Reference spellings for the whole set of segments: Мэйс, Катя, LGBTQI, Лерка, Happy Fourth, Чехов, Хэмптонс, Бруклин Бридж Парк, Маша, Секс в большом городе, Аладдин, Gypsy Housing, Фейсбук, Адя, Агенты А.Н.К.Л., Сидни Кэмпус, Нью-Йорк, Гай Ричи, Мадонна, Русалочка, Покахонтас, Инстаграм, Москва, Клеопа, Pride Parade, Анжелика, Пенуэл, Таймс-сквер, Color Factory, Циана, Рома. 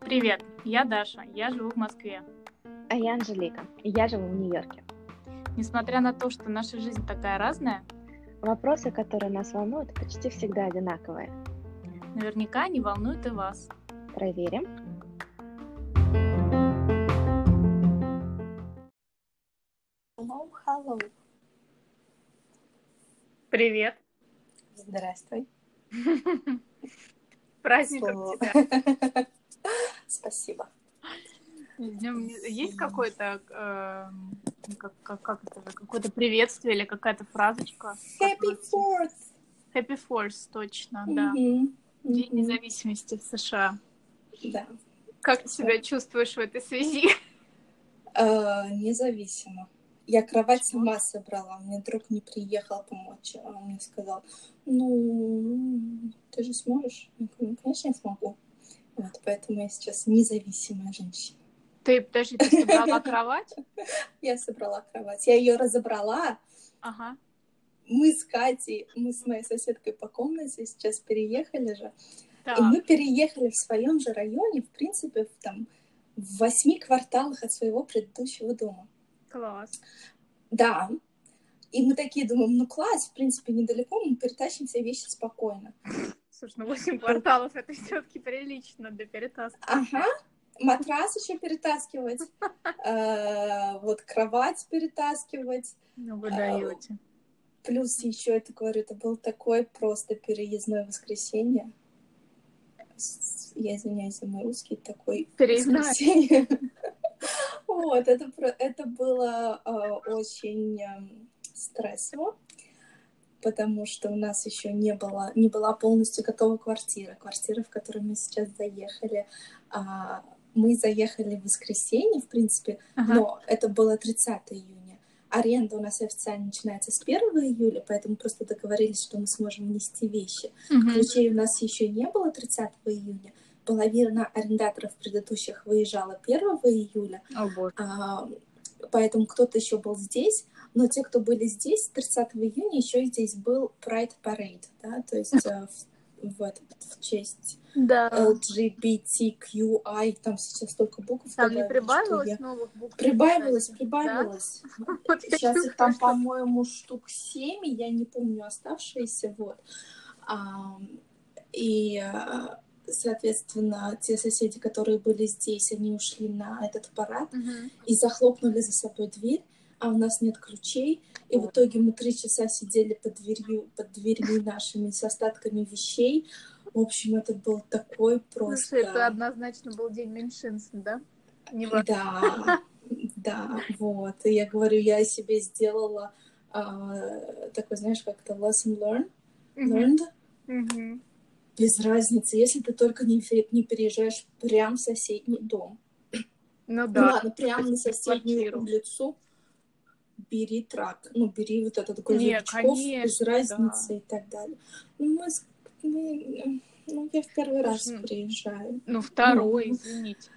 Привет, я Даша, я живу в Москве. А я Анжелика, я живу в Нью-Йорке. Несмотря на то, что наша жизнь такая разная, вопросы, которые нас волнуют, почти всегда одинаковые. Наверняка они волнуют и вас. Проверим. Hello. Привет. Здравствуй. Праздником тебя. Спасибо. Есть какое-то приветствие или какая-то фразочка? Happy Fourth. Happy Fourth, точно, да. День независимости в США. Да. Как ты себя чувствуешь в этой связи? Независимо. Я кровать сама собрала, мне друг не приехал помочь, он мне сказал, ты же сможешь? Я говорю, конечно, я смогу. Вот, поэтому я сейчас независимая женщина. Ты собрала кровать? Я собрала кровать, я ее разобрала. Ага. Мы с Катей, мы с моей соседкой по комнате сейчас переехали же. Да. И мы переехали в своем же районе, в принципе, в 8 кварталах от своего предыдущего дома. Класс. Да. И мы такие думаем, класс, в принципе, недалеко, мы перетащим все вещи спокойно. Слушай, 8 кварталов, это все-таки прилично для перетаскивания. Ага. Матрас еще перетаскивать, кровать перетаскивать. Ну, вы даете. Плюс еще, это говорю, это был такой просто переездное воскресенье. Я извиняюсь за мой русский, такой воскресенье. Вот, это было очень стрессово, потому что у нас еще не была полностью готова квартира. Квартира, в которую мы сейчас заехали, мы заехали в воскресенье, в принципе, ага. Но это было 30 июня. Аренда у нас официально начинается с 1 июля, поэтому просто договорились, что мы сможем внести вещи. Угу. Ключей у нас еще не было 30 июня. Половина арендаторов предыдущих выезжала 1 июля, поэтому кто-то еще был здесь, но те, кто были здесь, 30 июня еще здесь был Pride Parade, да, то есть в честь LGBTQI, там сейчас столько букв. Там не прибавилось новых букв? Прибавилось. Да? Сейчас их там, по-моему, штук 7, я не помню оставшиеся, вот. И... Соответственно, те соседи, которые были здесь, они ушли на этот парад и захлопнули за собой дверь, а у нас нет ключей. И в итоге мы 3 часа сидели под дверьми нашими с остатками вещей. В общем, это был такой просто... Слушай, это однозначно был день меньшинств, да? Да, вот. И я говорю, я себе сделала такой, знаешь, как-то lesson learned. Без разницы, если ты только не переезжаешь прям в соседний дом. Ну да. Ладно, прямо на соседнюю улицу бери трак. Бери вот этот грузовичков, без разницы, да. И так далее. Я в первый раз переезжаю. Второй, извините.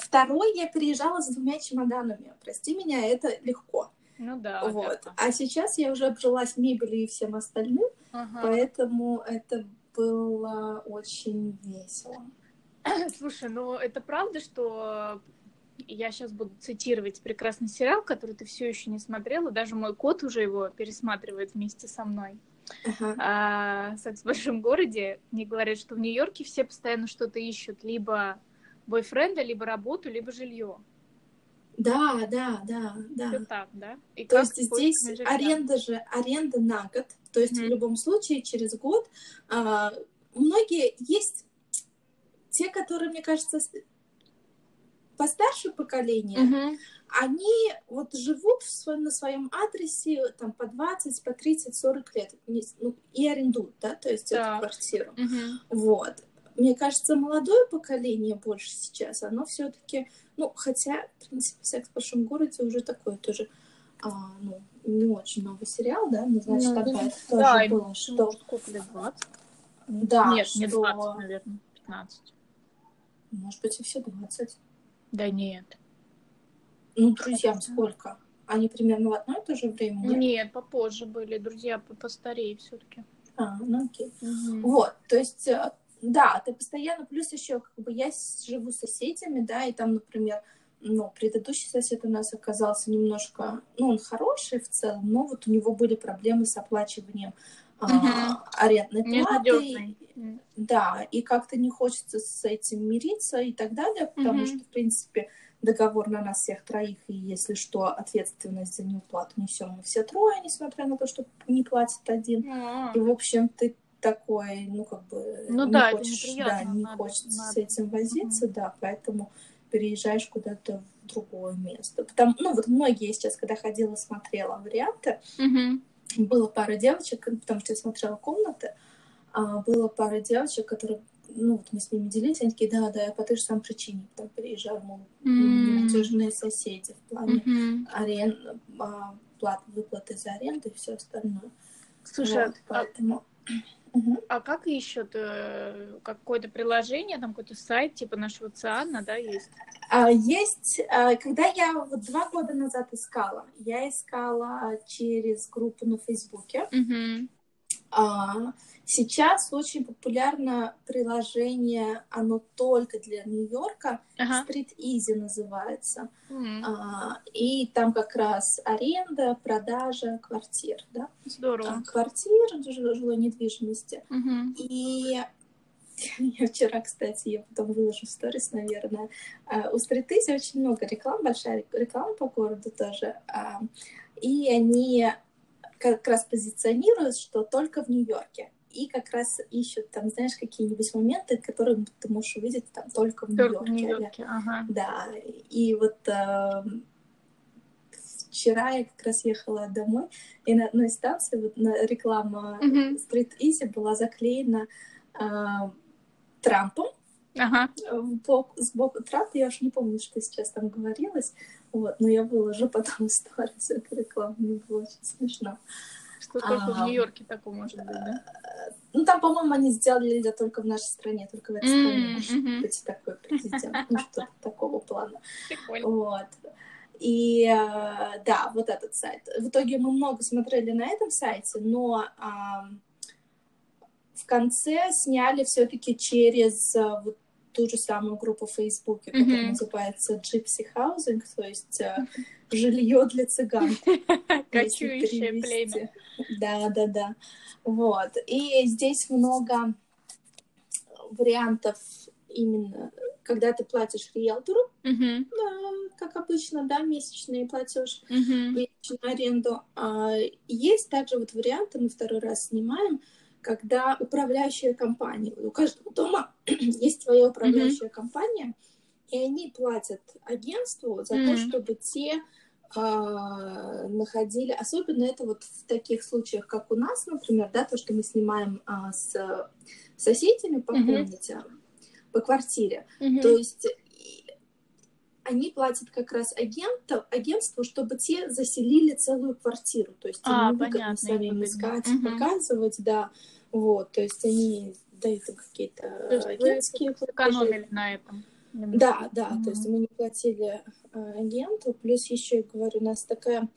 Второй я переезжала с 2 чемоданами. Прости меня, это легко. Ну да. Вот. А сейчас я уже обжилась мебелью и всем остальным, поэтому это... Было очень весело. Слушай, это правда, что я сейчас буду цитировать прекрасный сериал, который ты все еще не смотрела, даже мой кот уже его пересматривает вместе со мной. «Секс в большом городе» мне говорят, что в Нью-Йорке все постоянно что-то ищут, либо бойфренда, либо работу, либо жилье. Да. Всё так, да? И то есть здесь аренда на год, то есть в любом случае через год. Многие есть те, которые, мне кажется, постарше поколения, они живут на своем адресе там по 20, по 30, 40 лет и арендуют, да, то есть эту квартиру. Вот. Мне кажется, молодое поколение больше сейчас, оно все-таки, хотя, в принципе, «Секс в большом городе» уже такой тоже, не очень новый сериал, да, тогда это тоже было, что... Может, сколько лет, 20? Да, нет, не 20, наверное, 15. Может быть, и все 20. Да нет. Друзьям сколько? Они примерно в одно и то же время? Нет, попозже были, друзья постарее все-таки. А, ну окей. Угу. Вот, то есть, да, ты постоянно, плюс еще, как бы, я живу с соседями, да, и там, например, ну, предыдущий сосед у нас оказался немножко, ну, он хороший в целом, но вот у него были проблемы с оплачиванием арендной платы. И, да, и как-то не хочется с этим мириться и так далее, потому что, в принципе, договор на нас всех троих, и, если что, ответственность за неуплату несем мы все трое, несмотря на то, что не платит один. И, в общем, ты такой, ну, как бы, ну, не, да, хочешь, да, не надо, хочется надо с этим возиться, да, поэтому переезжаешь куда-то в другое место. Потому, ну, вот многие сейчас, когда ходила, смотрела варианты, было пара девочек, потому что я смотрела комнаты, было пара девочек, которые, ну, вот мы с ними делились, они такие, да, я по той же самой причине там переезжаю, мол, надежные соседи в плане выплаты за аренду и все остальное. Слушай, вот, поэтому... А как еще какое-то приложение, там какой-то сайт, типа нашего Циана, да, есть? Есть. Когда я вот 2 года назад искала, я искала через группу на Фейсбуке. Сейчас очень популярно приложение, оно только для Нью-Йорка, Street Easy называется. И там как раз аренда, продажа квартир, да? Здорово. Квартир, жилой недвижимости. И я вчера, кстати, я потом выложу в сторис, наверное, у Street Easy очень много реклам, большая реклама по городу тоже. И они как раз позиционируют, что только в Нью-Йорке. И как раз ищут там, знаешь, какие-нибудь моменты, которые ты можешь увидеть там только в Нью-Йорке. Да, и вот вчера я как раз ехала домой, и на одной станции вот, реклама Street Easy была заклеена Трампом. Сбоку Трампа, я уж не помню, что сейчас там говорилось, вот, но я выложу потом в сторис эту рекламу, мне было очень смешно. Что только в Нью-Йорке такое может быть, да? Ну, там, по-моему, они сделали это только в нашей стране, только в этой стране может быть такой президент, ну, что-то такого плана. Прикольно. Вот. И, да, вот этот сайт. В итоге мы много смотрели на этом сайте, но в конце сняли все-таки через вот ту же самую группу в Фейсбуке, которая называется Gypsy Housing, то есть жилье для цыган. Кочующее племя. Да. Вот. И здесь много вариантов именно, когда ты платишь риэлтору, как обычно, да, месячный платеж, месячную аренду. Есть также вот варианты, мы второй раз снимаем, когда управляющая компания, у каждого дома есть своя управляющая компания, и они платят агентству за то, чтобы те находили, особенно это вот в таких случаях, как у нас, например, да, то, что мы снимаем с соседями по комнате, по квартире, то есть они платят как раз агентству, чтобы те заселили целую квартиру, то есть им выгодно самим искать, показывать, да, вот, то есть они дают им какие-то агентские платежи. Экономили на этом. Да, то есть мы не платили агенту, плюс еще, говорю, у нас такая,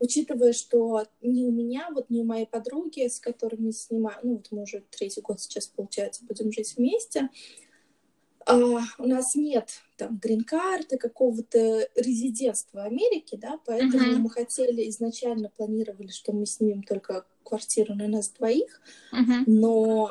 учитывая, что ни у меня, вот ни у моей подруги, с которыми снимаем, ну вот мы уже 3-й год сейчас, получается, будем жить вместе, у нас нет там грин-карты, какого-то резидентства Америки, да, поэтому мы хотели, изначально планировали, что мы снимем только квартиру на нас двоих, но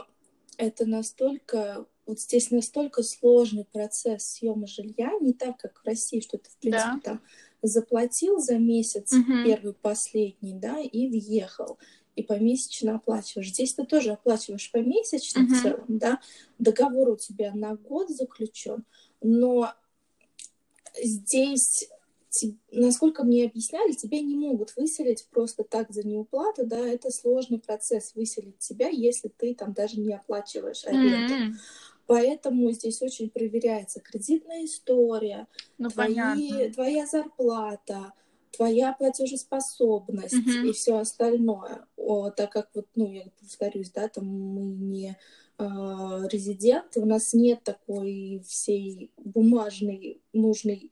это настолько, вот здесь настолько сложный процесс съема жилья, не так, как в России, что ты, в принципе, там заплатил за месяц первый, последний, да, и въехал. И помесячно оплачиваешь. Здесь ты тоже оплачиваешь помесячно в целом, да. Договор у тебя на год заключен, но здесь, насколько мне объясняли, тебя не могут выселить просто так за неуплату, да, это сложный процесс выселить тебя, если ты там даже не оплачиваешь аренду. Поэтому здесь очень проверяется кредитная история, ну, твоя зарплата, твоя платежеспособность и все остальное. Так как, вот, ну, я повторюсь, да, там мы не резиденты, у нас нет такой всей бумажной нужной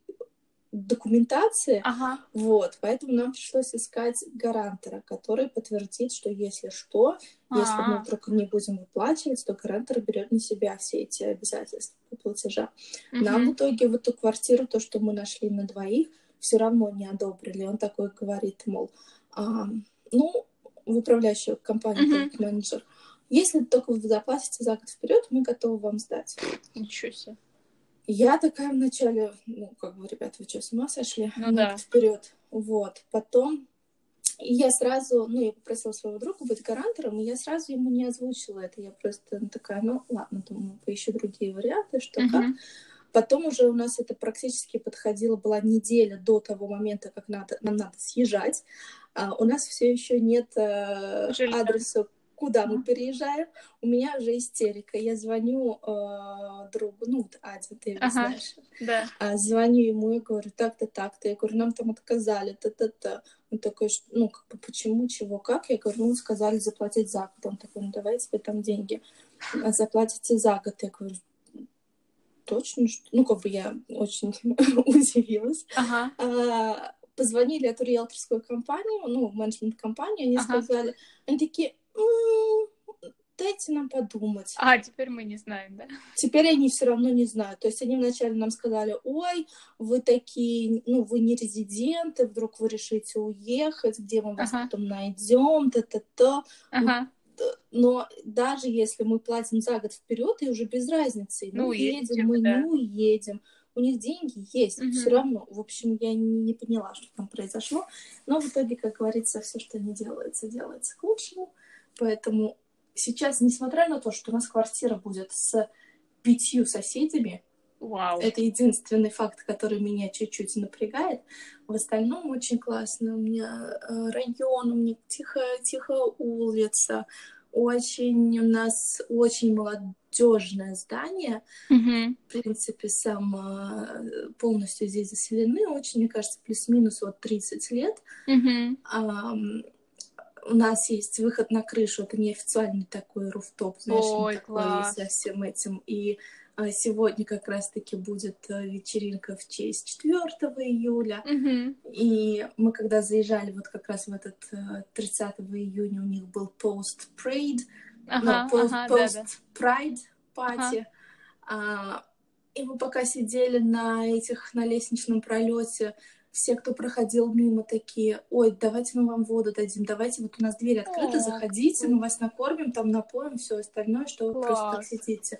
документации, ага. Вот, поэтому нам пришлось искать гарантора, который подтвердит, что если что, если мы вдруг не будем выплачивать, то гарантор берет на себя все эти обязательства по платежам. Нам в итоге вот эту квартиру, то, что мы нашли на двоих, все равно не одобрили. Он такой говорит, мол, ну, в управляющую компанию, менеджер, если только вы заплатите за год вперед, мы готовы вам сдать. Ничего себе. Я такая вначале, ну, как бы, ребята, вы что, с ума сошли? Ну, да. Вперед. Вот. Потом я сразу, ну, я попросила своего друга быть гарантором, и я сразу ему не озвучила это. Я просто такая, ну, ладно, думаю, поищу другие варианты, что как. Потом уже у нас это практически подходило, была неделя до того момента, как нам надо съезжать. У нас все еще нет адреса, куда мы переезжаем, у меня уже истерика. Я звоню другу, ну, вот Аде, ты его знаешь. Да. Звоню ему и говорю, так-то, так-то. Я говорю, нам там отказали, та-та-та. Он такой, ну, как бы, почему, чего, как? Я говорю, ну, сказали заплатить за год. Он такой, ну, давай тебе там деньги. Заплатите за год. Я говорю, точно? Ну, как бы я очень удивилась. Позвонили эту риэлторскую компанию, ну, менеджмент-компанию, они сказали, они такие... дайте нам подумать. А, теперь мы не знаем, да? Теперь они все равно не знают. То есть они вначале нам сказали, ой, вы такие, ну, вы не резиденты, вдруг вы решите уехать, где мы вас потом найдем, та-та-та. Но даже если мы платим за год вперед, и уже без разницы, ну, уедем, мы не уедем. У них деньги есть, все равно. В общем, я не поняла, что там произошло. Но в итоге, как говорится, все, что не делается, делается к лучшему. Поэтому сейчас, несмотря на то, что у нас квартира будет с 5 соседями, это единственный факт, который меня чуть-чуть напрягает, в остальном очень классно. У меня район, у меня тихая улица, у нас очень молодежное здание. В принципе, полностью здесь заселены, очень, мне кажется, плюс-минус вот 30 лет. У нас есть выход на крышу, это неофициальный такой руфтоп, знаешь, ой, такой со всем этим. И сегодня как раз-таки будет вечеринка в честь 4 июля. И мы когда заезжали вот как раз в этот 30 июня, у них был post-parade, post-pride party. И мы пока сидели на лестничном пролете. Все, кто проходил мимо, такие, ой, давайте мы вам воду дадим, давайте, вот у нас дверь открыта, заходите, мы вас накормим, там напоим, все остальное, что вы просто так сидите.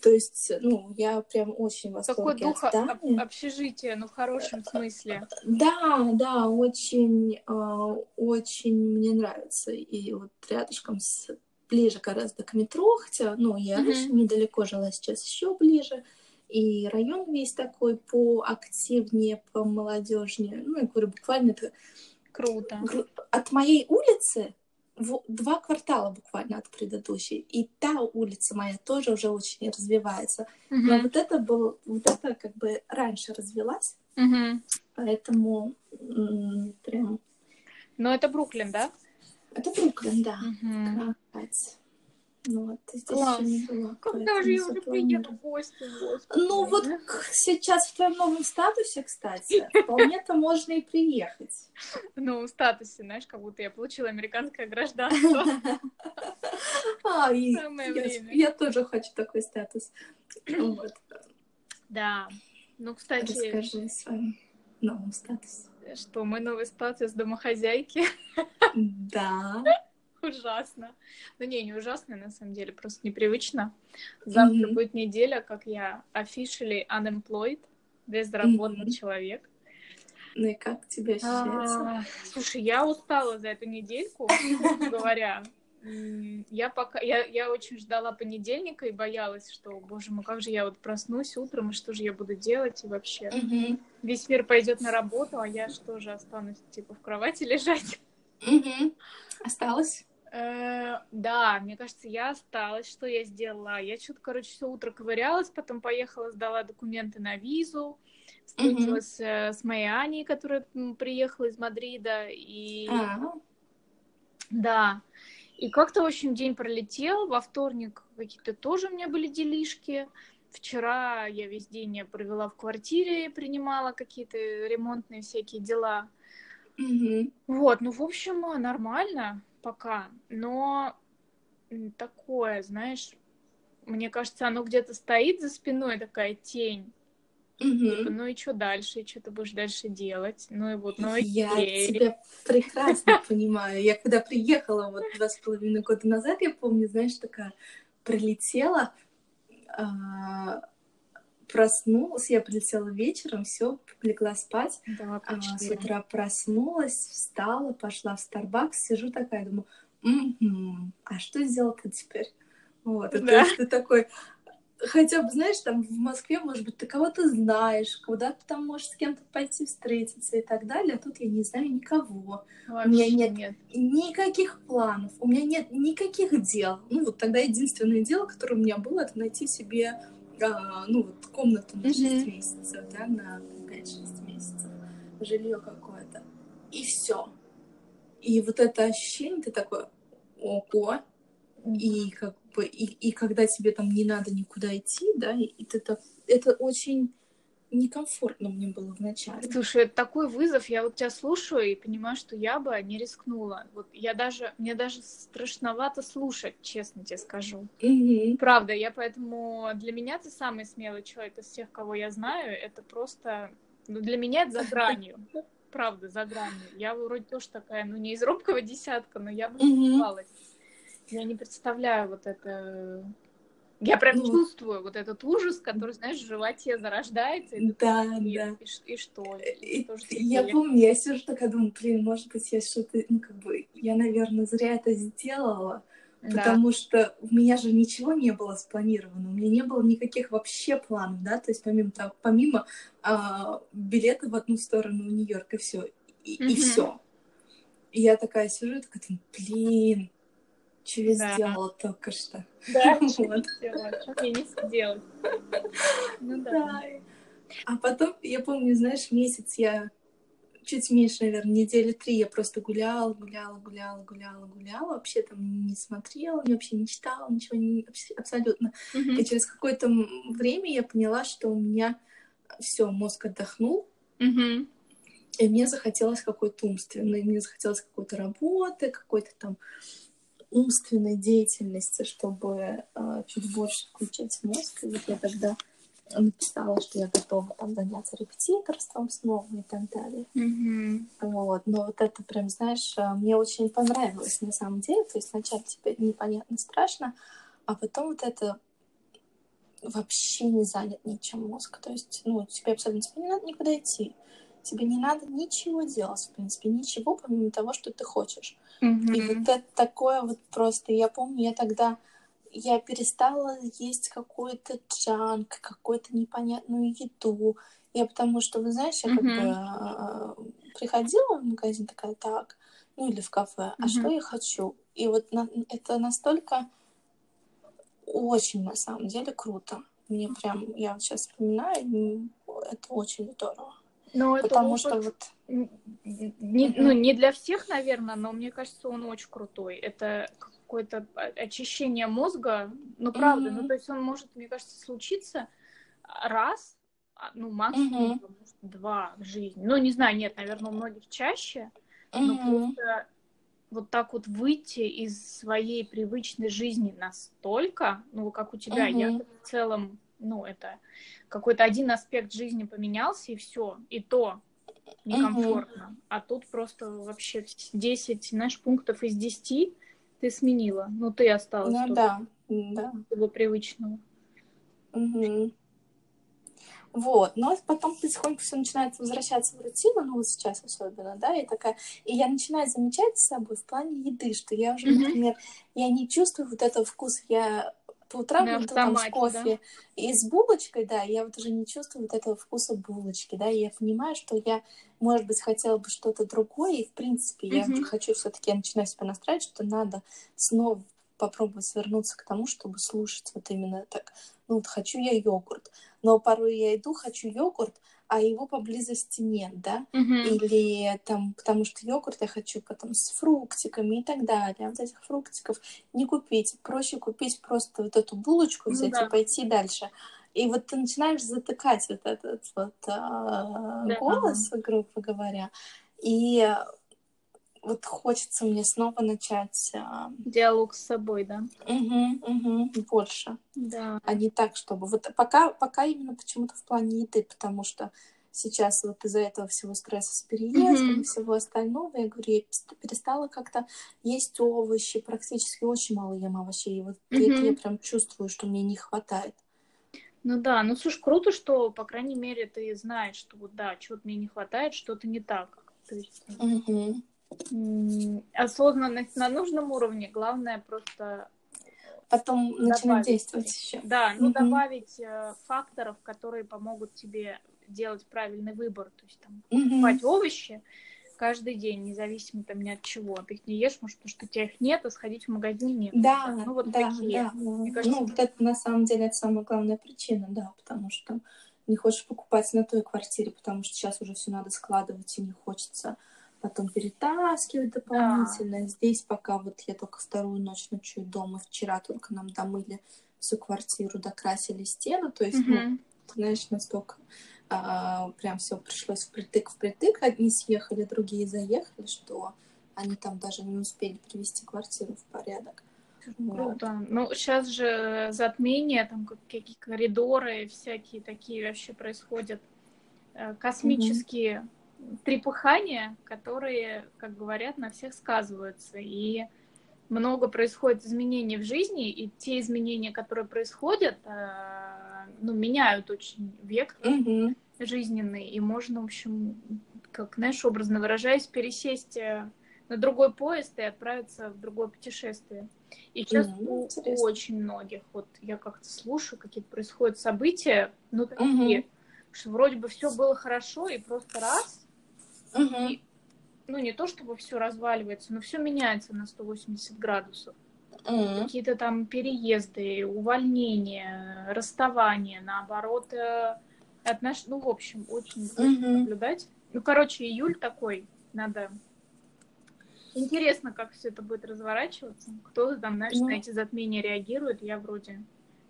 То есть, ну, я прям очень в восторге от здания. Такой дух общежития, ну, в хорошем смысле. Да, очень мне нравится. И вот рядышком, ближе гораздо к метро, хотя, ну, я раньше недалеко жила, сейчас еще ближе. И район весь такой поактивнее, помолодежнее. Ну, я говорю, буквально это... Круто. От моей улицы 2 квартала буквально от предыдущей. И та улица моя тоже уже очень развивается. Но вот это как бы раньше развелась. Поэтому прям... Но это Бруклин, да? Это Бруклин, да. Капец. Ну, класс. Когда же я уже приеду в гости? Ну, вот сейчас в твоем новом статусе, кстати, вполне-то можно и приехать. Ну, в статусе, знаешь, как будто я получила американское гражданство. Я тоже хочу такой статус. Да. Ну, кстати... Расскажи о своем новом статусе. Что, мой новый статус домохозяйки? Да. Ужасно. Ну, не ужасно, на самом деле, просто непривычно. Завтра будет неделя, как я officially unemployed, безработный человек. Ну и как тебе ощущается? Слушай, я устала за эту недельку, говоря. Я очень ждала понедельника и боялась, что, боже мой, как же я вот проснусь утром, и что же я буду делать, и вообще. Весь мир пойдет на работу, а я что же останусь, типа, в кровати лежать? Осталось? Да, мне кажется, я осталась. Что я сделала? Я что-то, все утро ковырялась, потом поехала, сдала документы на визу, встретилась с моей Аней, которая приехала из Мадрида, и... Да. И как-то, в общем, день пролетел, во вторник какие-то тоже у меня были делишки, Вчера я весь день я провела в квартире, принимала какие-то ремонтные всякие дела. Mm-hmm. Вот, ну, в общем, нормально пока, но такое, знаешь, мне кажется, оно где-то стоит за спиной, такая тень. Mm-hmm. Ну и что дальше? И что ты будешь дальше делать? Ну и вот, ну и я тебя прекрасно понимаю. Я когда приехала вот 2,5 года назад, я помню, знаешь, такая прилетела, проснулась, я прилетела вечером, все, легла спать, да, с утра проснулась, встала, пошла в Starbucks, сижу такая, думаю, а что сделать-то теперь? Вот, да. То есть ты такой... Хотя бы, знаешь, там в Москве, может быть, ты кого-то знаешь, куда ты там можешь с кем-то пойти встретиться и так далее, а тут я не знаю никого. Вообще у меня нет никаких планов, у меня нет никаких дел. Ну, вот тогда единственное дело, которое у меня было, это найти себе, ну, вот комнату на 6 месяцев, да, на 5-6 месяцев, жилье какое-то, и все. И вот это ощущение, ты такой, ого, и как бы, и когда тебе там не надо никуда идти, да, и ты так, это очень некомфортно мне было вначале. Слушай, это такой вызов, я вот тебя слушаю и понимаю, что я бы не рискнула. Вот я даже, мне даже страшновато слушать, честно тебе скажу. Mm-hmm. Правда, я поэтому, для меня ты самый смелый человек из всех, кого я знаю, это просто, ну, для меня это за гранью. Правда, за гранью. Я вроде тоже такая, ну, не из робкого десятка, но я бы сомневалась. Я не представляю вот это... Я прям чувствую вот этот ужас, который, знаешь, в животе зарождается. И да, да. И что? Я помню, я сижу такая, думаю, блин, может быть, я что-то... Ну, как бы, я, наверное, зря это сделала, потому что у меня же ничего не было спланировано, у меня не было никаких вообще планов, да, то есть помимо билета в одну сторону в Нью-Йорк, и всё. И всё. И я такая сижу, и такая, блин... Что я сделала только что? Да, что я не сделала. Ну да. А потом, я помню, знаешь, месяц я... Чуть меньше, наверное, недели 3 я просто гуляла. Вообще там не смотрела, вообще не читала, ничего не... Абсолютно. И через какое-то время я поняла, что у меня все, мозг отдохнул. И мне захотелось какой-то умственной. Мне захотелось какой-то работы, какой-то там... умственной деятельности, чтобы чуть больше включать мозг. И вот я тогда написала, что я готова там заняться репетиторством снова и так далее. Mm-hmm. Вот. Но вот это прям, знаешь, мне очень понравилось на самом деле. То есть сначала тебе непонятно, страшно, а потом вот это вообще не занят ничем мозг. То есть, ну, тебе абсолютно тебе не надо никуда идти. Тебе не надо ничего делать, в принципе, ничего, помимо того, что ты хочешь. Mm-hmm. И вот это такое вот просто... Я помню, я тогда... Я перестала есть какой-то джанк, какую-то непонятную еду. Я потому что, вы знаешь, я как бы приходила в магазин такая, так, ну или в кафе, а что я хочу? И вот это настолько очень, на самом деле, круто. Мне прям... Я вот сейчас вспоминаю, это очень здорово. Но потому это опыт, что вот не для всех, наверное, но мне кажется, он очень крутой. Это какое-то очищение мозга, ну правда, ну то есть он может, мне кажется, случиться раз, ну максимум 2 в жизни. Ну не знаю, нет, наверное, у многих чаще, но просто вот так вот выйти из своей привычной жизни настолько, ну как у тебя, я в целом. Ну, это какой-то один аспект жизни поменялся, и все, и то некомфортно. А тут просто вообще 10, знаешь, пунктов из 10 ты сменила. Ну, ты осталась того привычного. Угу. Вот, но потом потихоньку все начинает возвращаться в рутину, ну, вот сейчас особенно, да, и такая... И я начинаю замечать с собой в плане еды, что я уже, например, я не чувствую вот этого вкуса, я... По утрам я там с кофе и с булочкой, да, я вот уже не чувствую вот этого вкуса булочки, да, и я понимаю, что я, может быть, хотела бы что-то другое, и, в принципе, я хочу все-таки, я начинаю себя настраивать, что надо снова попробовать вернуться к тому, чтобы слушать вот именно так, ну, вот хочу я йогурт, но порой я иду, хочу йогурт, а его поблизости нет, да, или там, потому что йогурт я хочу потом с фруктиками и так далее, вот этих фруктиков не купить, проще купить просто вот эту булочку взять и пойти дальше, И вот ты начинаешь затыкать вот этот вот голос, грубо говоря, и вот хочется мне снова начать... диалог с собой, да? Больше. Да. А не так, чтобы... Вот пока именно почему-то в плане еды, потому что сейчас вот из-за этого всего стресса с переездом и всего остального, я говорю, я перестала как-то есть овощи, практически очень мало ем овощей, и вот это я прям чувствую, что мне не хватает. Ну да, ну слушай, круто, что, по крайней мере, ты знаешь, что вот да, чего-то мне не хватает, что-то не так. То есть... осознанность на нужном уровне, главное просто потом начинать действовать еще. Да, ну добавить факторов, которые помогут тебе делать правильный выбор, то есть там покупать овощи каждый день, независимо там ни от чего. Ты их не ешь, может, потому что у тебя их нет, а сходить в магазин нет. Да, ну вот да, такие. Да. Мне кажется, ну вот это на самом деле это самая главная причина, да, потому что не хочешь покупать на той квартире, потому что сейчас уже все надо складывать и не хочется потом перетаскивать дополнительно. Да. Здесь пока вот я только вторую ночь ночую дома. Вчера только нам домыли всю квартиру, докрасили стену. То есть, ну, знаешь, настолько прям все пришлось впритык. Одни съехали, другие заехали, что они там даже не успели привести квартиру в порядок. Круто. Вот. Ну, сейчас же затмение, там какие коридоры всякие такие вообще происходят. Космические... трепыхания, которые, как говорят, на всех сказываются. И много происходит изменений в жизни, и те изменения, которые происходят, ну, меняют очень вектор жизненный. И можно, в общем, как, знаешь, образно выражаясь, пересесть на другой поезд и отправиться в другое путешествие. И сейчас у очень многих, вот я как-то слушаю, какие-то происходят события, ну, такие, что вроде бы все было хорошо, и просто раз... И, ну, не то чтобы все разваливается, но все меняется на 180 градусов. Какие-то там переезды, увольнения, расставания, наоборот, отношения. Ну, в общем, очень интересно наблюдать. Ну, короче, июль такой, надо... Интересно, как все это будет разворачиваться. Кто там, знаешь, на эти затмения реагирует, я вроде...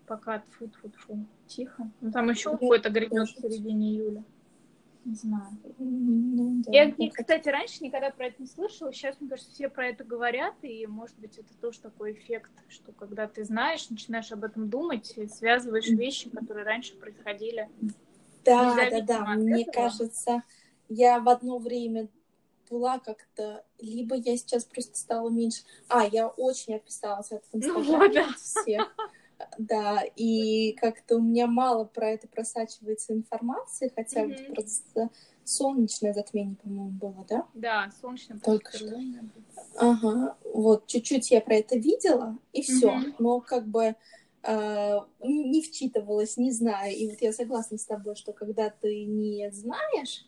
Пока тьфу-тьфу-тьфу, тихо. Ну, там еще какой-то гребёт в середине июля. Не знаю. Ну, да, я, кстати, раньше никогда про это не слышала. Сейчас, мне кажется, все про это говорят. И, может быть, это тоже такой эффект, что когда ты знаешь, начинаешь об этом думать, и связываешь вещи, которые раньше происходили. Да, да, да. Мне кажется, я в одно время была как-то... Либо я сейчас просто стала меньше... Я очень отписалась от Инстаграма всех. Да, и как-то у меня мало про это просачивается информации, хотя вот просто солнечное затмение, по-моему, было, да? Да, солнечное. Только что. Ага, вот, чуть-чуть я про это видела, и все, но как бы не вчитывалась, не знаю, и вот я согласна с тобой, что когда ты не знаешь,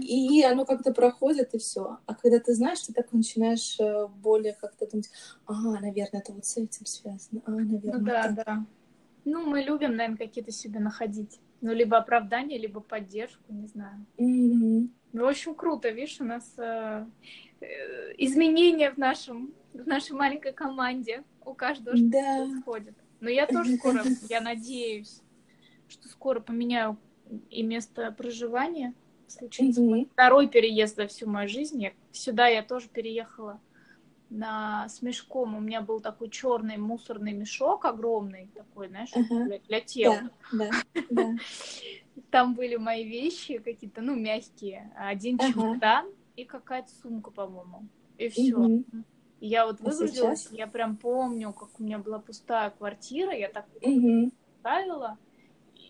и оно как-то проходит, и все. А когда ты знаешь, ты так начинаешь более как-то думать, наверное, это вот с этим связано. Наверное, ну да, это... да. Ну, мы любим, наверное, какие-то себе находить. Ну, либо оправдание, либо поддержку, не знаю. Ну, в общем, круто, видишь, у нас изменения в нашей маленькой команде. У каждого что-то происходит. Но я тоже скоро, я надеюсь, что скоро поменяю и место проживания. Случился второй переезд за всю мою жизнь. Сюда я тоже переехала с мешком. У меня был такой черный мусорный мешок огромный, такой, знаешь, для тела. Да, да. Там были мои вещи какие-то, ну, мягкие. Один чемодан и какая-то сумка, по-моему. И все. Я вот выгрузилась, я прям помню, как у меня была пустая квартира, я так ставила.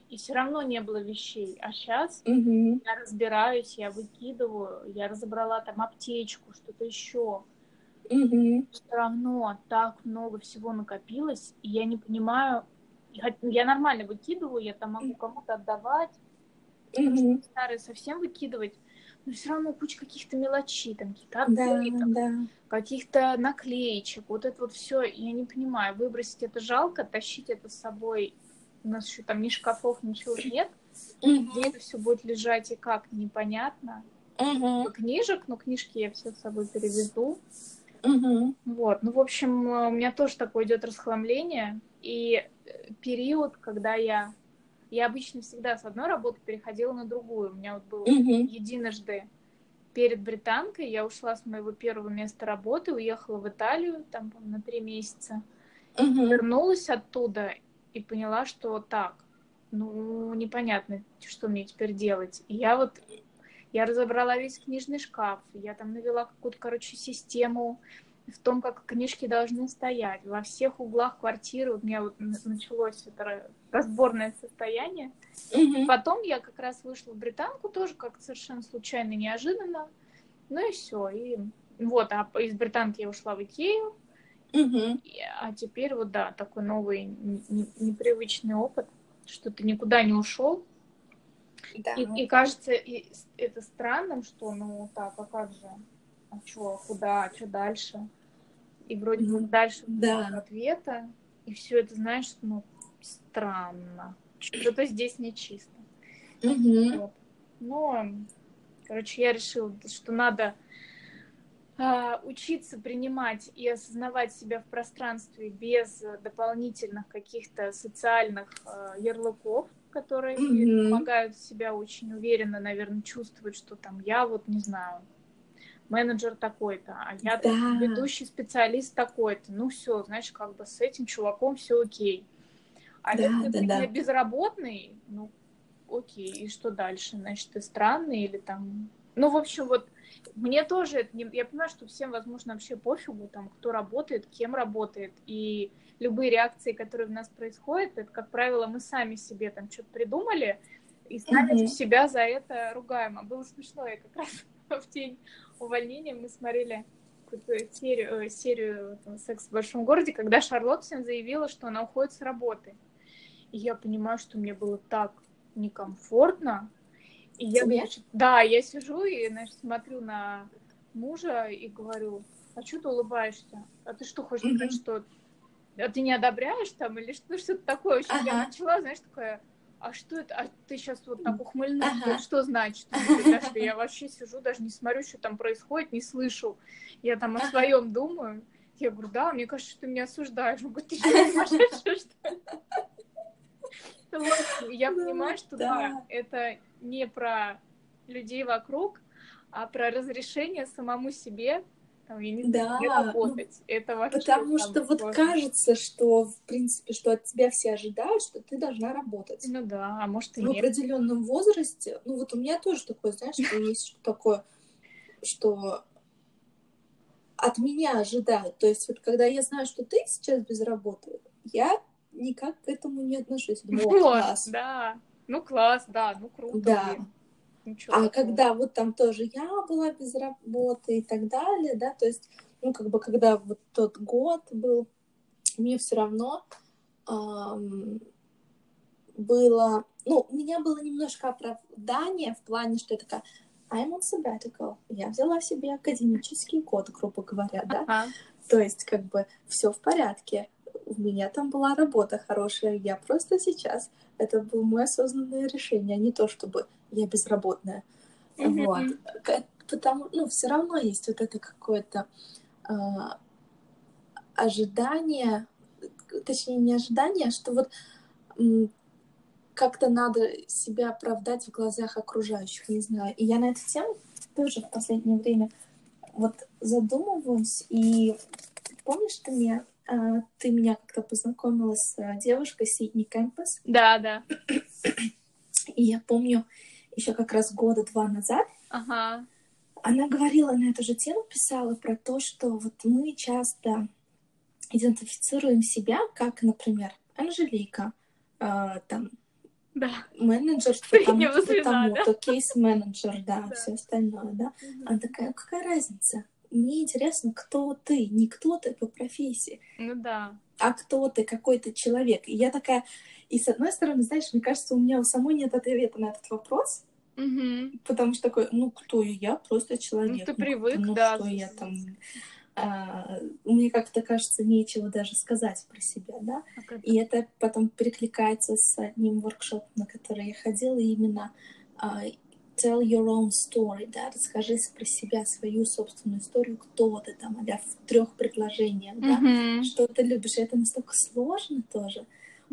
И все равно не было вещей. А сейчас я разбираюсь, я выкидываю, я разобрала там аптечку, что-то еще. Все равно так много всего накопилось, и я не понимаю. Я нормально выкидываю, я там могу кому-то отдавать, потому что старые совсем выкидывать. Но все равно куча каких-то мелочей, там каких-то отбиток, каких-то наклеечек. Вот это вот все, я не понимаю. Выбросить это жалко, тащить это с собой. У нас еще там ни шкафов, ничего нет. Где это все будет лежать и как, непонятно. Книжек, но книжки я все с собой перевезу. Вот. Ну, в общем, у меня тоже такое идет расхламление. И период, когда я Я обычно всегда с одной работы переходила на другую. У меня вот было единожды перед британкой. Я ушла с моего первого места работы, уехала в Италию, там, на 3 месяца. Вернулась оттуда и поняла, что так, ну, непонятно, что мне теперь делать. И я вот, я разобрала весь книжный шкаф, я там навела какую-то, короче, систему в том, как книжки должны стоять. Во всех углах квартиры у меня вот началось это разборное состояние. Потом я как раз вышла в британку тоже, как совершенно случайно, неожиданно. Ну и все. И вот, а из британки я ушла в Икею. А теперь вот, да, такой новый непривычный опыт, что ты никуда не ушел. Да. И кажется, и это странным, что, ну, так, а как же? А что, куда, а что дальше? И вроде бы дальше нет ответа. И все это, знаешь, ну, странно. Что-то здесь нечисто. Вот. Но, короче, я решила, что надо... учиться принимать и осознавать себя в пространстве без дополнительных каких-то социальных ярлыков, которые помогают себя очень уверенно, наверное, чувствовать, что там я вот, не знаю, менеджер такой-то, а я там ведущий специалист такой-то. Ну все, знаешь, как бы с этим чуваком все окей. А если ты безработный, ну окей, и что дальше? Значит, ты странный или там... Ну, в общем, вот мне тоже это не... Я понимаю, что всем, возможно, вообще пофигу, там, кто работает, кем работает. И любые реакции, которые у нас происходят, это, как правило, мы сами себе там что-то придумали и сами себя за это ругаем. А было смешно, я как раз в день увольнения мы смотрели какую-то серию там, «Секс в большом городе», когда Шарлотт всем заявила, что она уходит с работы. И я понимаю, что мне было так некомфортно. И я, значит, да, я сижу и, значит, смотрю на мужа и говорю: а что ты улыбаешься? А ты что, хочешь сказать, что... А ты не одобряешь там или что? Что-то такое. Очень я начала, знаешь, такая: а что это? А ты сейчас вот так ухмыльнулась. Что значит? Что я вообще сижу, даже не смотрю, что там происходит, не слышу. Я там о своем думаю. Я говорю: да, мне кажется, что ты меня осуждаешь. Он говорит: ты что, сумасшедшая, что ли? Вот, я понимаю, что да, это не про людей вокруг, а про разрешение самому себе, там, я не знаю, не работать. Ну, это вообще потому что вот сложно. Кажется, что в принципе, что от тебя все ожидают, что ты должна работать. Ну да, а может и нет. В определенном возрасте, ну вот у меня тоже такое, знаешь, что есть такое, что от меня ожидают. То есть вот когда я знаю, что ты сейчас без работы, я никак к этому не отношусь. Ну, вот, класс. Да. Ну, класс, да. Ну, круто. Да. Ничего такого. Когда вот там тоже я была без работы и так далее, да, то есть, ну, как бы, когда вот тот год был, мне все равно было... Ну, у меня было немножко оправдание в плане, что я такая: I'm on sabbatical. Я взяла себе академический год, грубо говоря, да. То есть, как бы, все в порядке. У меня там была работа хорошая, я просто сейчас... Это было мое осознанное решение, а не то, чтобы я безработная. Вот. Потому, ну, все равно есть вот это какое-то ожидание, точнее, не ожидание, что вот как-то надо себя оправдать в глазах окружающих, не знаю. И я на эту тему тоже в последнее время вот задумываюсь. И помнишь, ты мне... Ты меня как-то познакомила с девушкой Сидни Кэмпус. Да, да. И я помню, еще как раз 2 года назад она говорила на эту же тему, писала про то, что вот мы часто идентифицируем себя как, например, Анжелика, там, менеджер, потому-то, кейс-менеджер, да, все остальное, да. Она такая: какая разница? Мне интересно, кто ты, не кто ты по профессии, ну, да, а кто ты, какой ты человек. И я такая, и с одной стороны, знаешь, мне кажется, у меня у самой нет ответа на этот вопрос, потому что такой: ну, кто я, просто человек. Ну, ты привык, ну, да. Что я там... мне как-то кажется, нечего даже сказать про себя, да. И это потом перекликается с одним воркшопом, на который я ходила, и именно... Tell your own story, да, расскажи про себя, свою собственную историю, кто ты там, а в 3 предложениях, да, что ты любишь. И это настолько сложно тоже.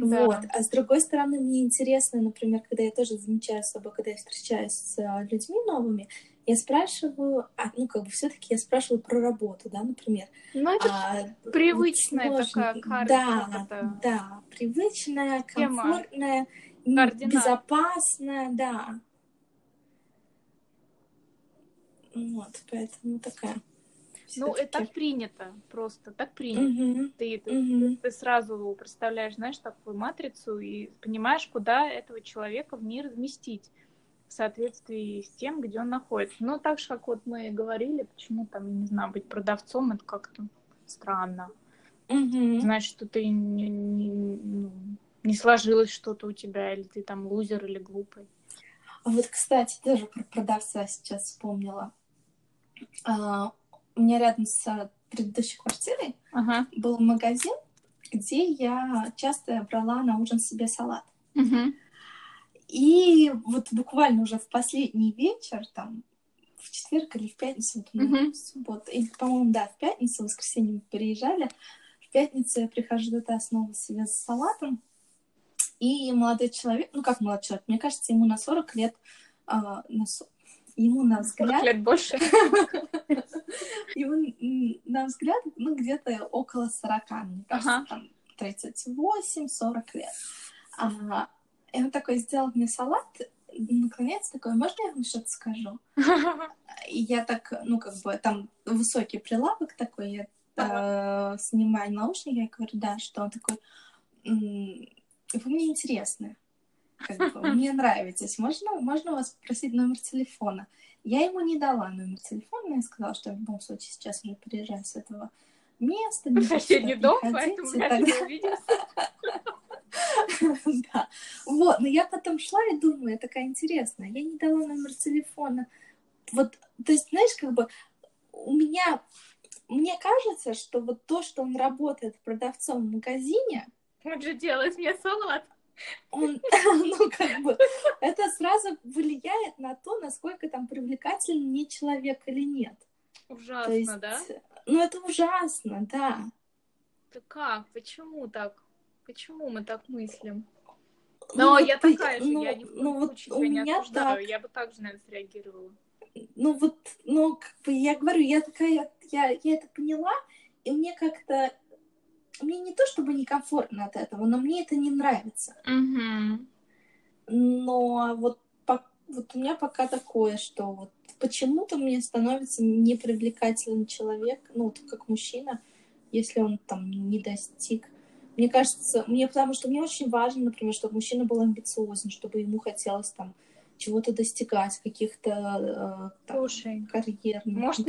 Да. Вот. А с другой стороны, мне интересно, например, когда я тоже замечаю особо, когда я встречаюсь с людьми новыми, я спрашиваю, ну, как бы все-таки я спрашиваю про работу, да, например. Ну, это привычная вот, такая карта. Да, это... да, привычная, комфортная, безопасная, да. Вот, поэтому такая. Ну, это так принято, просто так принято. Угу. Ты сразу представляешь, знаешь, такую матрицу и понимаешь, куда этого человека в ней разместить в соответствии с тем, где он находится. Но так же, как вот мы говорили, почему там, не знаю, быть продавцом, это как-то странно. Угу. Значит, что ты не сложилось что-то у тебя, или ты там лузер, или глупый. А вот, кстати, тоже про продавца сейчас вспомнила. У меня рядом с предыдущей квартирой был магазин, где я часто брала на ужин себе салат. Uh-huh. И вот буквально уже в последний вечер, там, в четверг или в пятницу, в субботу, или, по-моему, да, в пятницу, в воскресенье мы приезжали, в пятницу я прихожу домой снова себе с салатом, и молодой человек, ну как молодой человек, мне кажется, ему на 40 лет, ему на взгляд... 40 лет больше? Ему на взгляд, ну, где-то около 40, мне кажется, там 38-40 лет. И он такой сделал мне салат, наклоняется такой, можно я вам что-то скажу? И я так, ну, как бы, там высокий прилавок такой, я снимаю наушники, я говорю, да, что он такой... Вы мне интересны, как бы, мне нравитесь, можно вас попросить номер телефона? Я ему не дала номер телефона, я сказала, что в любом случае сейчас уже переезжаю с этого места. Соседний дом, поэтому я не увидимся. Да, вот, но я потом шла и думаю, я такая интересная, я не дала номер телефона. Вот, то есть, знаешь, как бы у меня, мне кажется, что вот то, что он работает продавцом в магазине, он же делает мне салат. Он, ну, как бы, это сразу влияет на то, насколько там привлекателен не человек или нет. Ужасно, есть, да? Ну, это ужасно, да. Да как? Почему так? Почему мы так мыслим? Но ну, я вот такая ты, же, ну, я ни в коем случае вот тебя не осуждаю. Так. Я бы так же, наверное, среагировала. Ну, вот, ну, как бы, я говорю, я такая, я это поняла, и мне как-то... Мне не то чтобы некомфортно от этого, но мне это не нравится. Mm-hmm. Но вот у меня пока такое, что вот почему-то мне становится непривлекателен человек, ну, вот как мужчина, если он там не достиг. Мне кажется, потому что мне очень важно, например, чтобы мужчина был амбициозен, чтобы ему хотелось там чего-то достигать, каких-то карьерных и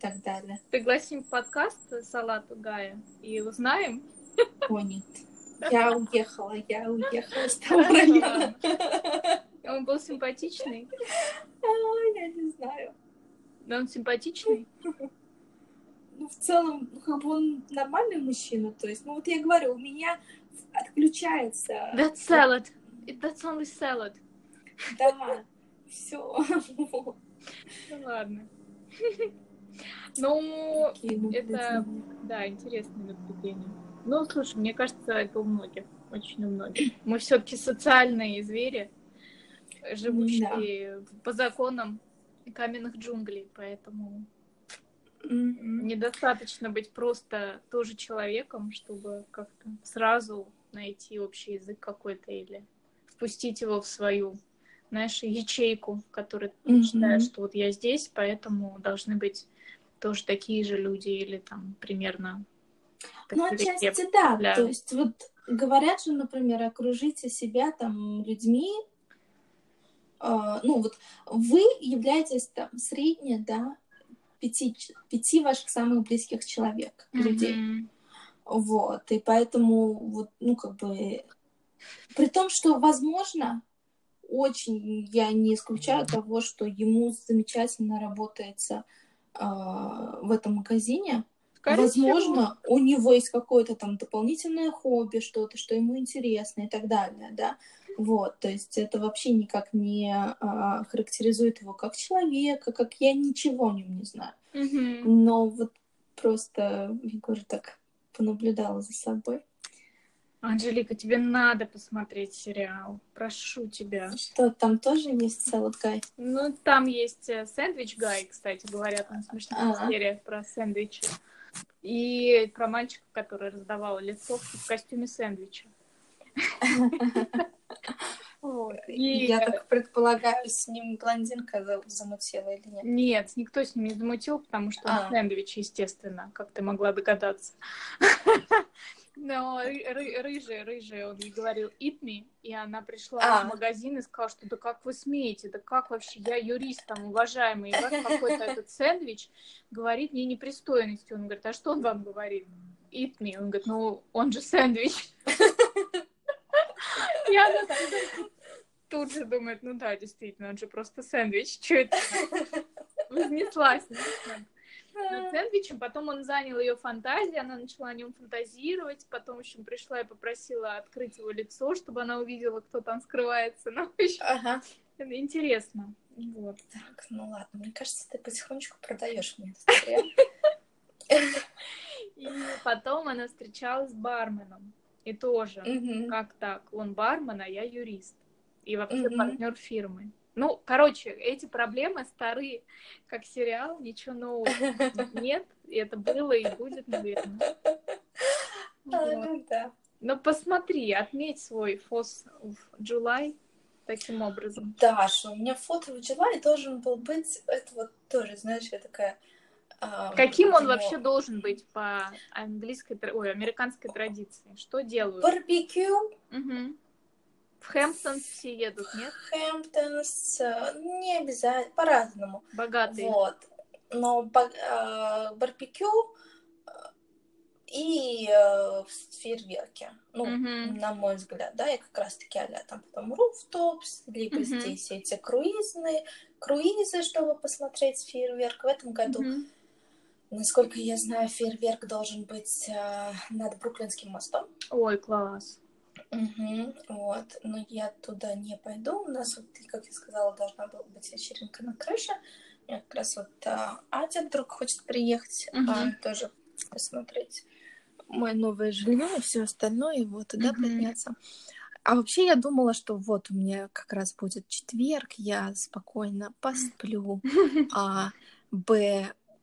так далее. Пригласим в подкаст «Салат у Гая» и узнаем? О, нет. Я уехала с того района. Он был симпатичный? Я не знаю. Да он симпатичный? Ну, в целом, как бы он нормальный мужчина, то есть, ну, вот я говорю, у меня отключается... That's only salad. Да, все. Ну ладно. Ну, это, да, интересное наблюдение. Ну, слушай, мне кажется, это у многих, очень у многих. Мы все-таки социальные звери, живущие по законам каменных джунглей, поэтому недостаточно быть просто тоже человеком, чтобы как-то сразу найти общий язык какой-то или впустить его в свою, знаешь, ячейку, в которой ты считаешь, что вот я здесь, поэтому должны быть тоже такие же люди или там примерно... Ну, отчасти да. Для... То есть вот говорят же, например, окружите себя там людьми, ну вот вы являетесь там средне, да, пяти ваших самых близких человек, людей. Вот, и поэтому вот, ну, как бы... При том, что, возможно... Очень я не исключаю того, что ему замечательно работается в этом магазине. Скорее возможно, всего. У него есть какое-то там дополнительное хобби, что-то, что ему интересно и так далее, да. Вот, то есть это вообще никак не характеризует его как человека, как я ничего о нем не знаю. Угу. Но вот просто, я говорю, так понаблюдала за собой. Анжелика, тебе надо посмотреть сериал. Прошу тебя. Что, там тоже есть салат Гай? Ну, там есть сэндвич Гай, кстати, говорят. Там смешная серия про сэндвичи. И про мальчика, который раздавал лицовки в костюме сэндвича. Я так предполагаю, с ним блондинка замутила или нет? Нет, никто с ним не замутил, потому что он сэндвич, естественно, как ты могла догадаться. Но рыжая, он ей говорил «eat me», и она пришла в магазин и сказала, что да как вы смеете, да как вообще, я юрист там, уважаемый, и как какой-то этот сэндвич говорит мне непристойности. Он говорит, а что он вам говорит? «Eat me». Он говорит, ну он же сэндвич. И она тут же думает, ну да, действительно, он же просто сэндвич, что это? Вознеслась. Над сэндвичем, потом он занял ее фантазии, она начала о нем фантазировать, потом, в общем, пришла и попросила открыть его лицо, чтобы она увидела, кто там скрывается. Ну, в общем, интересно. Вот. Так, ну ладно, мне кажется, ты потихонечку продаешь мне этот сериал. И потом она встречалась с барменом. И тоже, как так, он бармен, а я юрист. И вообще партнер фирмы. Ну, короче, эти проблемы старые, как сериал, ничего нового нет, и это было и будет, наверное. Вот. Да. Но посмотри, отметь свой Fourth of July таким образом. Даша, у меня Fourth of July должен был быть, это вот тоже, знаешь, я такая... Каким он вообще должен быть по американской традиции? Что делают? Барбекю. Угу. В Хэмптонс все едут, нет? Хэмптонс не обязательно, по-разному. Богатые. Вот. Но барбекю и фейерверки. Ну, на мой взгляд, да, я как раз-таки а-ля там потом руфтопс, либо здесь эти круизы, чтобы посмотреть фейерверк. В этом году, насколько я знаю, фейерверк должен быть над Бруклинским мостом. Ой, класс. Вот, но я туда не пойду. У нас, вот, как я сказала, должна была быть вечеринка на крыше. У меня как раз вот Адя вдруг хочет приехать тоже посмотреть мое новое жилье и все остальное, и вот туда подняться. А вообще я думала, что вот у меня как раз будет четверг, я спокойно посплю,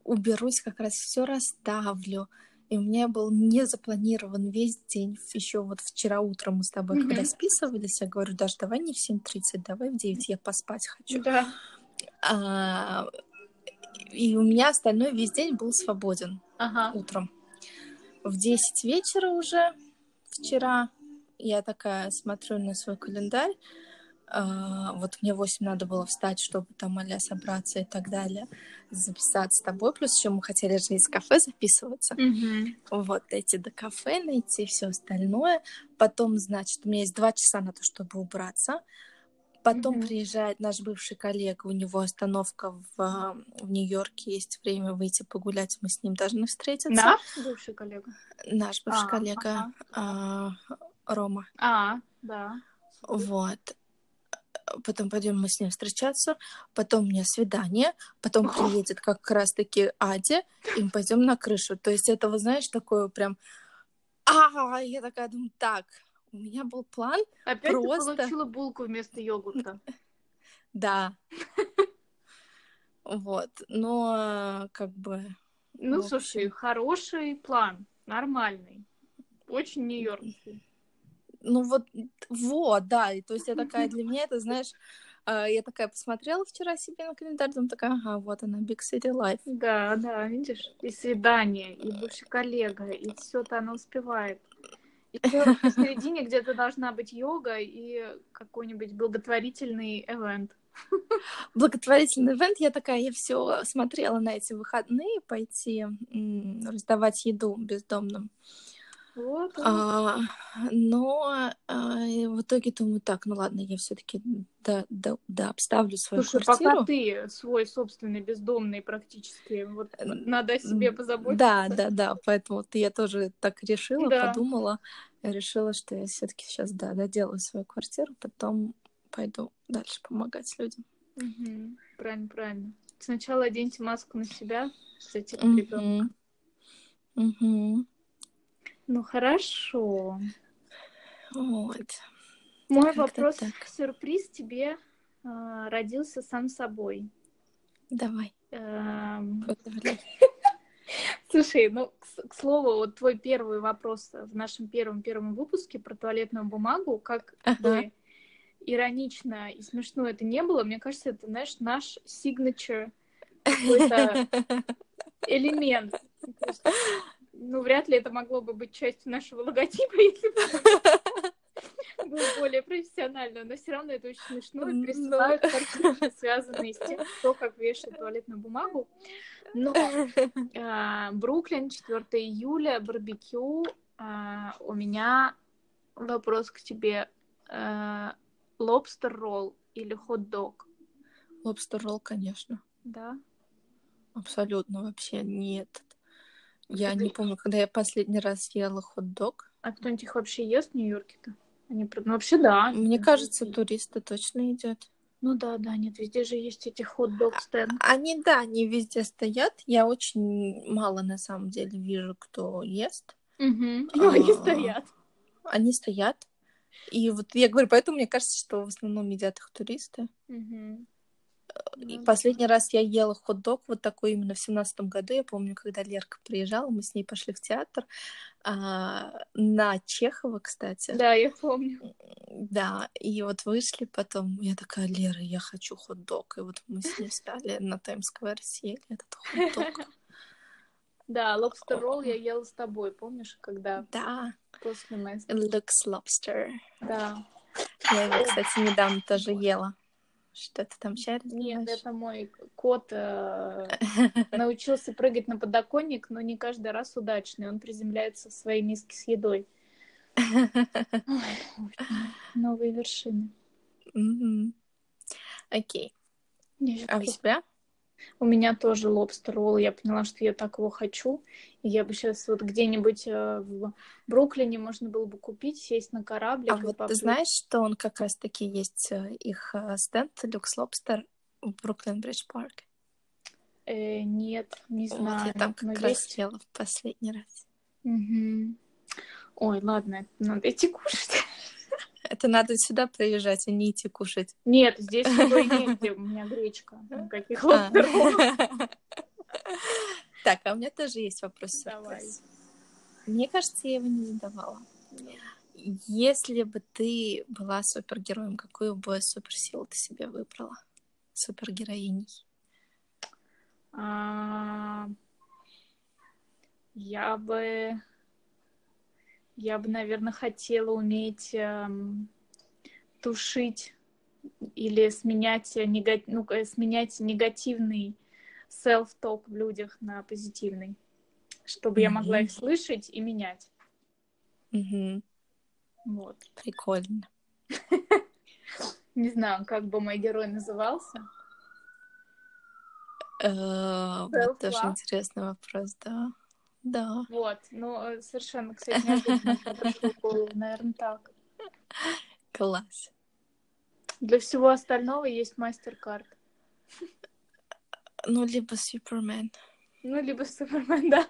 уберусь, как раз все расставлю. И у меня был не запланирован весь день. Еще вот вчера утром мы с тобой когда списывались, я говорю, Даш, давай не в 7:30, давай в 9, я поспать хочу. Да. И у меня остальной весь день был свободен утром. В 10 вечера уже вчера я такая смотрю на свой календарь. Вот мне 8 надо было встать, чтобы там а-ля собраться и так далее, записаться с тобой, плюс еще мы хотели же из кафе записываться, вот, дойти до кафе, найти все остальное, потом, значит, у меня есть 2 часа на то, чтобы убраться, потом приезжает наш бывший коллега, у него остановка в Нью-Йорке, есть время выйти погулять, мы с ним должны встретиться. Наш бывший коллега? Наш бывший коллега Рома. Да. Вот. Потом пойдем мы с ним встречаться, потом у меня свидание, потом приедет как раз-таки Адя, и мы пойдем на крышу. То есть это, вы знаешь, такое прям... Я такая думаю, так, у меня был план. Опять просто... ты получила булку вместо йогурта. Да. Вот, но как бы... Ну, слушай, хороший план, нормальный, очень нью-йоркский. Ну вот, да, и то есть я такая, для меня это, знаешь, я такая посмотрела вчера себе на календарь, думаю, такая, вот она, Big City Life. Да, да, видишь, и свидание, и бывший коллега, и все-то она успевает. И в середине где-то должна быть йога и какой-нибудь благотворительный эвент. Благотворительный ивент, я такая, я все смотрела на эти выходные, пойти раздавать еду бездомным. Вот но в итоге думаю, так, ну ладно, я все-таки обставлю свою квартиру. Пока ты свой собственный бездомный практически, вот надо о себе позаботиться. Да, поэтому я тоже так решила, подумала, решила, что я все-таки сейчас, доделаю свою квартиру, потом пойду дальше помогать людям. Правильно. Сначала оденьте маску на себя, кстати, к ребенку. Ну, хорошо. Вот. Мой вопрос, сюрприз тебе родился сам собой. Давай. Слушай, ну, к слову, вот твой первый вопрос в нашем первом выпуске про туалетную бумагу, как бы иронично и смешно это не было, мне кажется, это, знаешь, наш signature какой-то элемент. Ну, вряд ли это могло бы быть частью нашего логотипа, если бы было более профессионально, но все равно это очень смешно, и присылают картинки, связанные с тем, кто как вешает туалетную бумагу. Но Бруклин, 4 июля, барбекю. У меня вопрос к тебе. Лобстер-ролл или хот-дог? Лобстер-ролл, конечно. Да? Абсолютно вообще нет. Я не помню, когда я последний раз ела хот-дог. А кто-нибудь их вообще ест в Нью-Йорке-то? Они... Ну, вообще, да. Мне кажется, туристы точно едят. Ну да, нет, везде же есть эти хот-дог-стенд. Они, да, они везде стоят. Я очень мало, на самом деле, вижу, кто ест. Угу. Но они стоят. Они стоят. И вот я говорю, поэтому мне кажется, что в основном едят их туристы. Угу. И последний раз я ела хот-дог вот такой именно в 2017 году. Я помню, когда Лерка приезжала, мы с ней пошли в театр на Чехова, кстати. Да, я помню. Да, и вот вышли потом, я такая: Лера, я хочу хот-дог. И вот мы с ней встали на Таймс-сквер, съели этот хот-дог. Да, лобстер-ролл я ела с тобой, помнишь, когда? Да. После Мэйс. Лекс лобстер. Да. Я его, кстати, недавно тоже ела. Что ты там шаришь? Нет, это мой кот научился прыгать на подоконник, но не каждый раз удачный. Он приземляется в своей миске с едой. Новые вершины. Окей. А у тебя? У меня тоже лобстер-ролл. Я поняла, что я так его хочу. И я бы сейчас вот где-нибудь в Бруклине можно было бы купить, сесть на кораблик. А вот ты знаешь, что он как раз-таки есть, их стенд «Лекс лобстер» в Бруклин Бридж Парк? Нет, не знаю. Вот я там как раз ела в последний раз. Угу. Ой, ладно, надо идти кушать. Это надо сюда приезжать, а не идти кушать. Нет, здесь такой негде. У меня гречка. Никаких лобстер-роллов. Так, а у меня тоже есть вопрос. Давай. Мне кажется, я его не задавала. Если бы ты была супергероем, какую бы суперсилу ты себе выбрала? Супергероиней. Я бы, наверное, хотела уметь тушить или сменять негативный self-talk в людях на позитивный, чтобы я могла их слышать и менять. Mm-hmm. Вот. Прикольно. Не знаю, как бы мой герой назывался. Вот тоже интересный вопрос, да. Да. Вот, ну, совершенно, кстати, неожиданно подошла к голову, наверное, так. Класс. Для всего остального есть мастер-карт. Ну, либо Супермен. Да.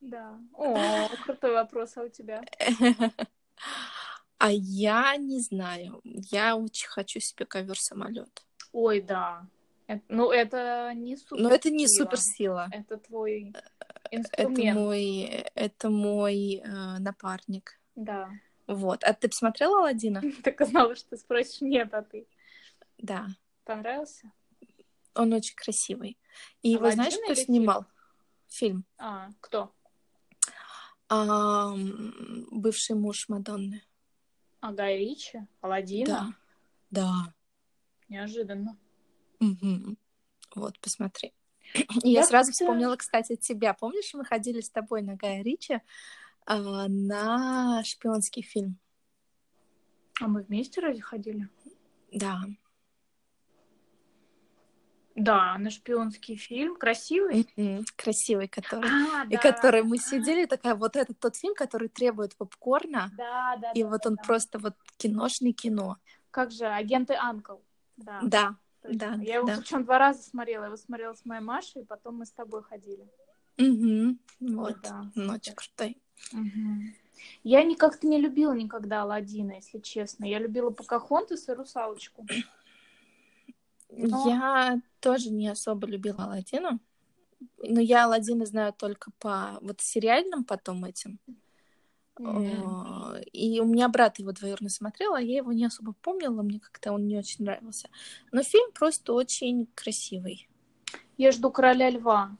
Да. О, крутой вопрос, а у тебя? А я не знаю. Я очень хочу себе ковер-самолет. Ой, да. Ну, это не суперсила. Но это не суперсила. Это твой инструмент. Это мой напарник. Да. Вот. А ты посмотрела «Аладдина»? Так и знала, что ты спросишь. Нет, а ты? Да. Понравился? Он очень красивый. И его, знаешь, кто снимал? Фильм. А, кто? Бывший муж Мадонны. А, Гай Ричи? «Аладдина»? Да. Неожиданно. Угу. Вот, посмотри. Я сразу вспомнила, кстати, тебя. Помнишь, мы ходили с тобой на Гая Ричи на шпионский фильм? А мы вместе разве ходили? Да. Да, на шпионский фильм. Красивый? Красивый, который. И который мы сидели, такая, вот этот тот фильм, который требует попкорна. Да. И вот он просто вот киношный кино. Как же, «Агенты А.Н.К.Л.». Да. Да, я его причем 2 раза смотрела. Я его смотрела с моей Машей, и потом мы с тобой ходили. Угу. Вот, да. Ночь крутой. Угу. Я как-то не любила никогда Аладдина, если честно. Я любила Покахонтас и Русалочку. Но... Я тоже не особо любила Аладдина. Но я Аладдина знаю только по вот сериальным потом этим. Mm-hmm. И у меня брат его двоюродно смотрел, а я его не особо помнила, мне как-то он не очень нравился. Но фильм просто очень красивый. Я жду «Короля Льва».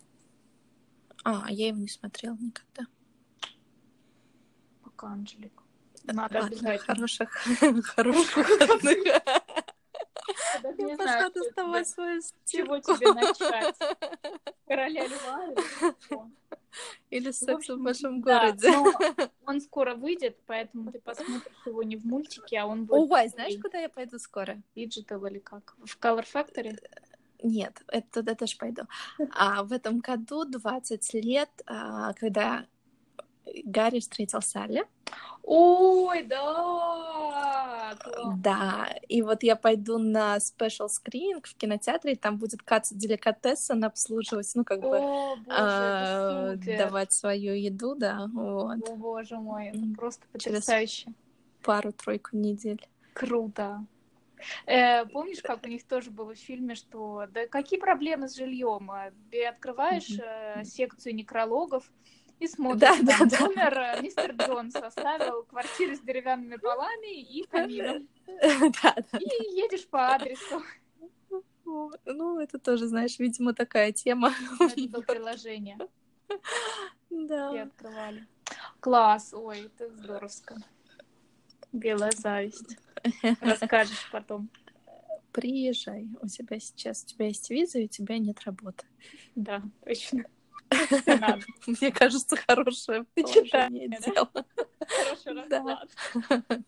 А, я его не смотрела никогда. Пока, Анжелика. Надо обязательно. Хороших выходных. Я пошла доставать свою стирку. Чего тебе начать? «Короля Льва»? Или «Секс в большом городе». Да, он скоро выйдет, поэтому ты посмотришь его не в мультике, а он будет... Ой, знаешь, куда я пойду скоро? Digital или как? В Color Factory? Нет, туда тоже пойду. В этом году 20 лет, когда Гарри встретил Салли. Ой, да! Класс. Да, и вот я пойду на спешл скрининг в кинотеатре, и там будет Катя Деликатесен обслуживать, О, боже, это супер. Давать свою еду, да. Вот. О, боже мой, это просто потрясающе. Через пару-тройку недель. Круто. Помнишь, как у них тоже было в фильме, что да какие проблемы с жильем? Ты открываешь секцию некрологов, и смотришь, номер мистер Джонс оставил квартиру с деревянными полами и камином. И едешь по адресу. Ну, это тоже, знаешь, видимо, такая тема. Это было приложение. Да. И открывали. Класс, ой, это здоровско. Белая зависть. Расскажешь потом. Приезжай, у тебя есть виза, и у тебя нет работы. Да, точно. Мне кажется, хорошее положение дела. Хороший расклад.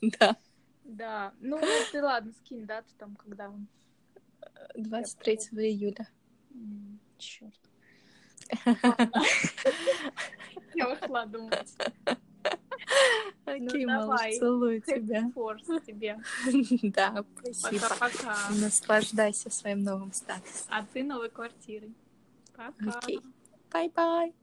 Да. Да. Ну, ты ладно, скинь дату там, когда он. 23 июля. Чёрт. Я ушла думать. Окей, малыш, целую тебя. Да, спасибо. Пока-пока. Наслаждайся своим новым статусом. А ты новой квартирой. Пока. Bye-bye.